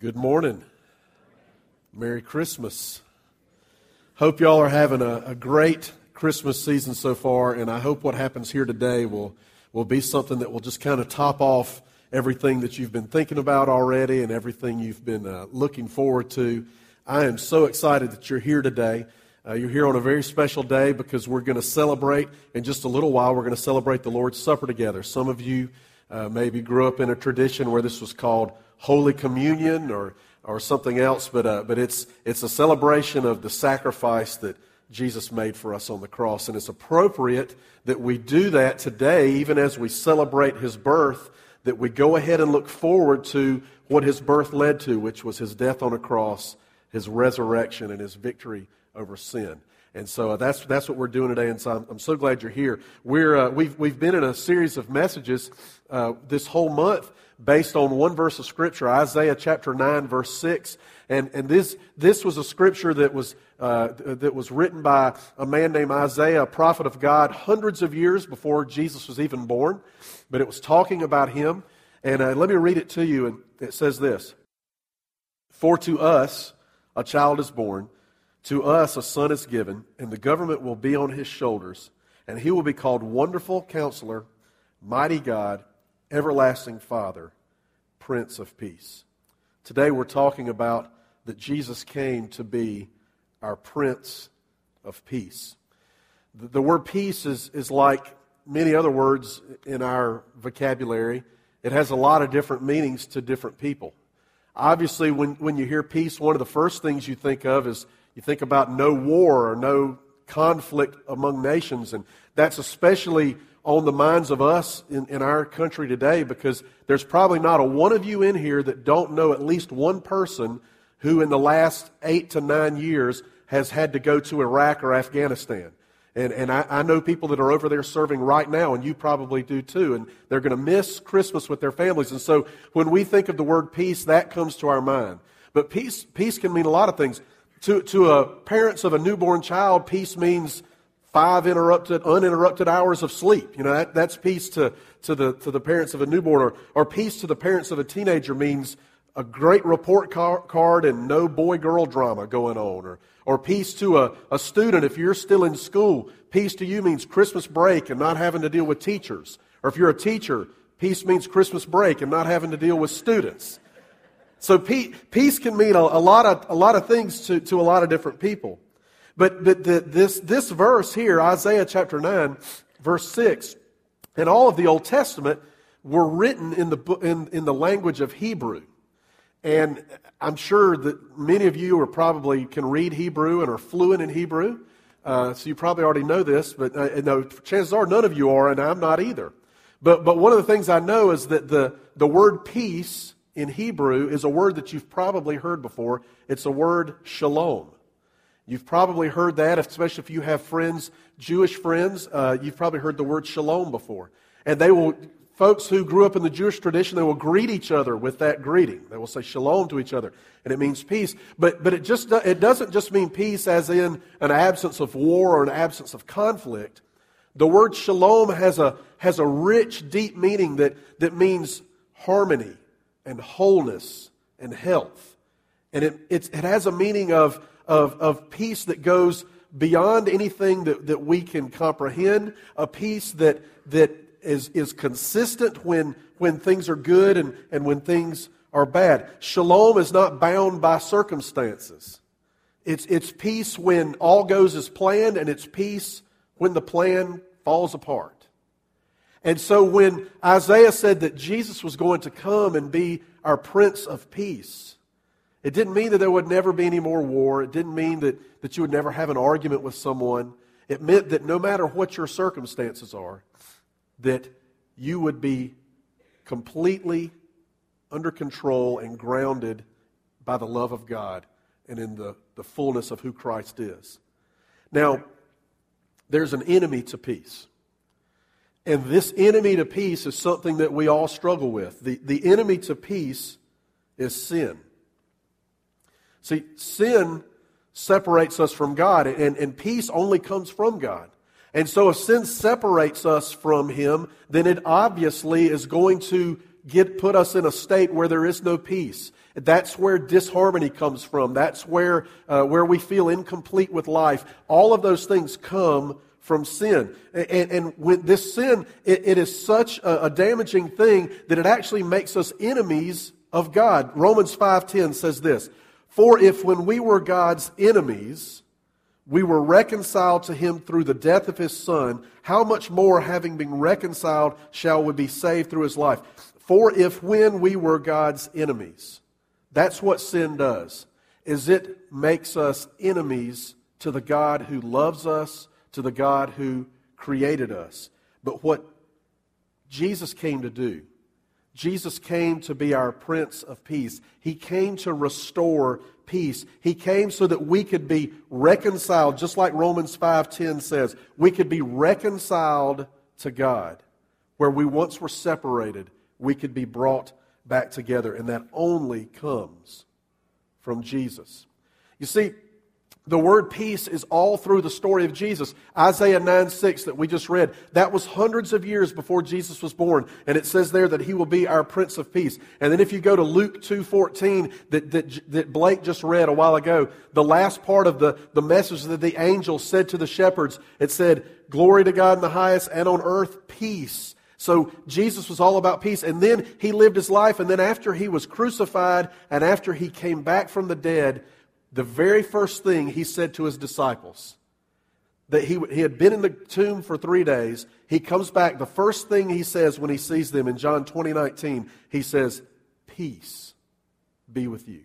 Good morning. Merry Christmas. Hope y'all are having a great Christmas season so far, and I hope what happens here today will be something that will just kind of top off everything that you've been thinking about already and everything you've been looking forward to. I am so excited that you're here today. You're here on a very special day because we're going to celebrate, in just a little while, we're going to celebrate the Lord's Supper together. Some of you maybe grew up in a tradition where this was called Holy Communion or something else, but it's a celebration of the sacrifice that Jesus made for us on the cross, and it's appropriate that we do that today, even as we celebrate His birth, that we go ahead and look forward to what His birth led to, which was His death on a cross, His resurrection, and His victory over sin. And so that's what we're doing today, and so I'm so glad you're here. We've been in a series of messages this whole month based on one verse of Scripture, Isaiah chapter 9, verse 6. And this was a Scripture that was written by a man named Isaiah, a prophet of God, hundreds of years before Jesus was even born. But it was talking about Him. And let me read it to you, and it says this: "For to us a child is born, to us a son is given, and the government will be on His shoulders, and He will be called Wonderful Counselor, Mighty God, Everlasting Father, Prince of Peace." Today we're talking about that Jesus came to be our Prince of Peace. The word peace is like many other words in our vocabulary. It has a lot of different meanings to different people. Obviously, when you hear peace, one of the first things you think of is, you think about no war or no conflict among nations, and that's especially on the minds of us in our country today, because there's probably not a one of you in here that don't know at least one person who in the last 8 to 9 years has had to go to Iraq or Afghanistan. And I know people that are over there serving right now, and you probably do too, and they're going to miss Christmas with their families. And so when we think of the word peace, that comes to our mind. But peace can mean a lot of things. To parents of a newborn child, peace means 5 uninterrupted hours of sleep. You know, that's peace to the parents of a newborn, or peace to the parents of a teenager means a great report card and no boy-girl drama going on. Or peace to a student, if you're still in school, peace to you means Christmas break and not having to deal with teachers. Or if you're a teacher, peace means Christmas break and not having to deal with students. So peace can mean a lot of things to a lot of different people. But this verse here, Isaiah chapter 9, verse 6, and all of the Old Testament were written in the language of Hebrew. And I'm sure that many of you can read Hebrew and are fluent in Hebrew. So you probably already know this, but no, chances are none of you are, and I'm not either. But one of the things I know is that the word peace in Hebrew is a word that you've probably heard before. It's a word, shalom. You've probably heard that, especially if you have friends, Jewish friends. You've probably heard the word shalom before. And folks who grew up in the Jewish tradition, they will greet each other with that greeting. They will say shalom to each other, and it means peace. But it doesn't just mean peace as in an absence of war or an absence of conflict. The word shalom has a rich, deep meaning that means harmony and wholeness and health. And it has a meaning of peace that goes beyond anything that we can comprehend, a peace that is consistent when things are good and when things are bad. Shalom is not bound by circumstances. It's peace when all goes as planned, and it's peace when the plan falls apart. And so when Isaiah said that Jesus was going to come and be our Prince of Peace, it didn't mean that there would never be any more war. It didn't mean that you would never have an argument with someone. It meant that no matter what your circumstances are, that you would be completely under control and grounded by the love of God and in the fullness of who Christ is. Now, there's an enemy to peace. And this enemy to peace is something that we all struggle with. The enemy to peace is sin. See, sin separates us from God, and peace only comes from God. And so if sin separates us from Him, then it obviously is going to put us in a state where there is no peace. That's where disharmony comes from. That's where we feel incomplete with life. All of those things come from sin. And with this sin, it is such a damaging thing that it actually makes us enemies of God. Romans 5:10 says this, "For if when we were God's enemies, we were reconciled to Him through the death of His Son, how much more, having been reconciled, shall we be saved through His life?" For if when we were God's enemies, that's what sin does, is it makes us enemies to the God who loves us, to the God who created us. But what Jesus came to do, Jesus came to be our Prince of Peace. He came to restore peace. He came so that we could be reconciled, just like Romans 5:10 says. We could be reconciled to God. Where we once were separated, we could be brought back together. And that only comes from Jesus. You see, the word peace is all through the story of Jesus. Isaiah 9:6 that we just read, that was hundreds of years before Jesus was born. And it says there that He will be our Prince of Peace. And then if you go to Luke 2:14 that Blake just read a while ago, the last part of the message that the angel said to the shepherds, it said, "Glory to God in the highest, and on earth peace." So Jesus was all about peace. And then He lived His life. And then after He was crucified and after He came back from the dead, the very first thing He said to His disciples, that he had been in the tomb for 3 days, He comes back, the first thing He says when He sees them in John 20:19, He says, "Peace be with you."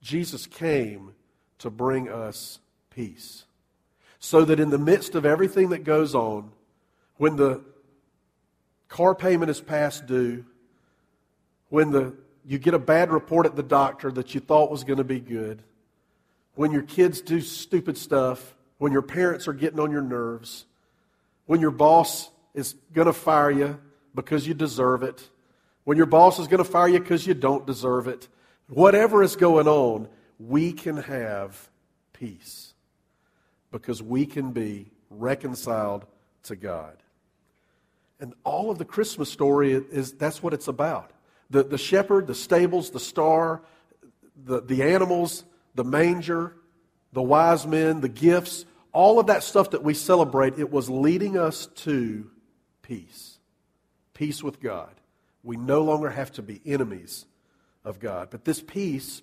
Jesus came to bring us peace. So that in the midst of everything that goes on, when the car payment is past due, when you get a bad report at the doctor that you thought was going to be good, when your kids do stupid stuff, when your parents are getting on your nerves, when your boss is going to fire you because you deserve it, when your boss is going to fire you because you don't deserve it, whatever is going on, we can have peace because we can be reconciled to God. And all of the Christmas story, that's what it's about. The shepherd, the stables, the star, the animals, the manger, the wise men, the gifts, all of that stuff that we celebrate, it was leading us to peace. Peace with God. We no longer have to be enemies of God. But this peace,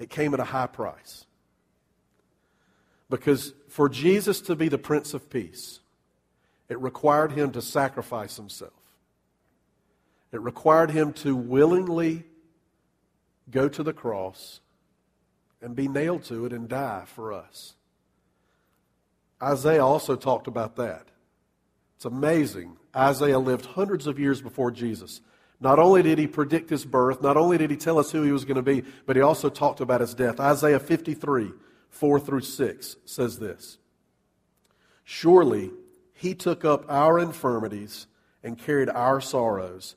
it came at a high price. Because for Jesus to be the Prince of Peace, it required Him to sacrifice Himself. It required Him to willingly go to the cross and be nailed to it and die for us. Isaiah also talked about that. It's amazing. Isaiah lived hundreds of years before Jesus. Not only did he predict His birth, not only did he tell us who He was going to be, but he also talked about His death. Isaiah 53:4-6 says this, "Surely He took up our infirmities and carried our sorrows.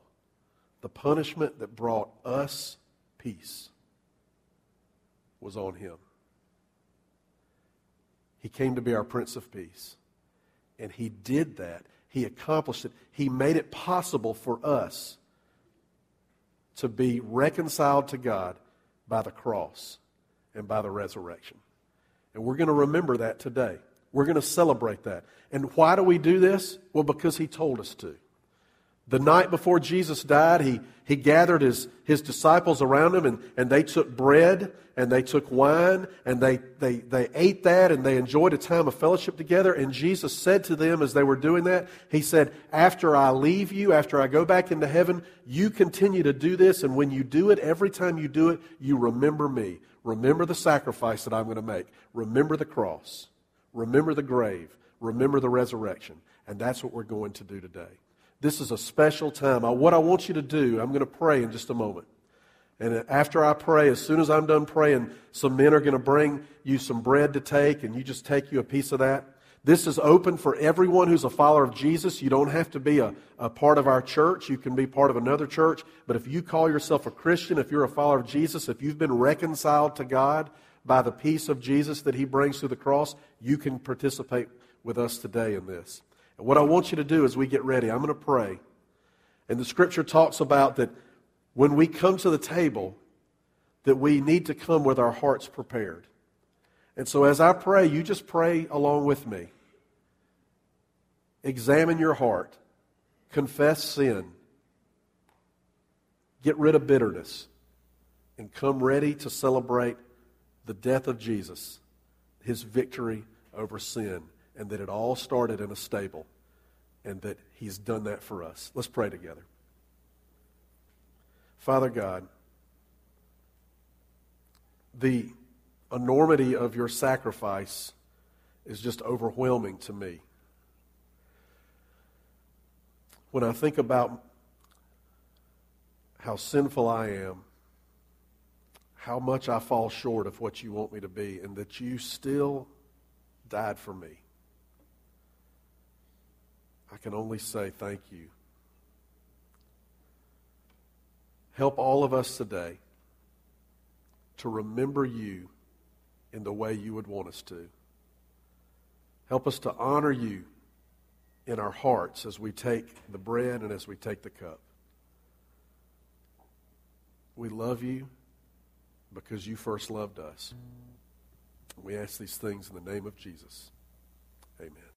The punishment that brought us peace was on Him. He came to be our Prince of Peace. And He did that. He accomplished it. He made it possible for us to be reconciled to God by the cross and by the resurrection. And we're going to remember that today. We're going to celebrate that. And why do we do this? Well, because He told us to. The night before Jesus died, he gathered his disciples around Him, and they took bread and they took wine, and they ate that, and they enjoyed a time of fellowship together. And Jesus said to them as they were doing that, He said, "After I leave you, after I go back into heaven, you continue to do this. And when you do it, every time you do it, you remember Me. Remember the sacrifice that I'm going to make. Remember the cross. Remember the grave. Remember the resurrection." And that's what we're going to do today. This is a special time. What I want you to do, I'm going to pray in just a moment. And after I pray, as soon as I'm done praying, some men are going to bring you some bread to take, and you just take you a piece of that. This is open for everyone who's a follower of Jesus. You don't have to be a part of our church. You can be part of another church. But if you call yourself a Christian, if you're a follower of Jesus, if you've been reconciled to God by the peace of Jesus that He brings through the cross, you can participate with us today in this. And what I want you to do as we get ready, I'm going to pray. And the Scripture talks about that when we come to the table, that we need to come with our hearts prepared. And so as I pray, you just pray along with me. Examine your heart. Confess sin. Get rid of bitterness. And come ready to celebrate the death of Jesus, His victory over sin, and that it all started in a stable, and that He's done that for us. Let's pray together. Father God, the enormity of your sacrifice is just overwhelming to me. When I think about how sinful I am, how much I fall short of what you want me to be, and that you still died for me, I can only say thank you. Help all of us today to remember you in the way you would want us to. Help us to honor you in our hearts as we take the bread and as we take the cup. We love you because you first loved us. We ask these things in the name of Jesus. Amen.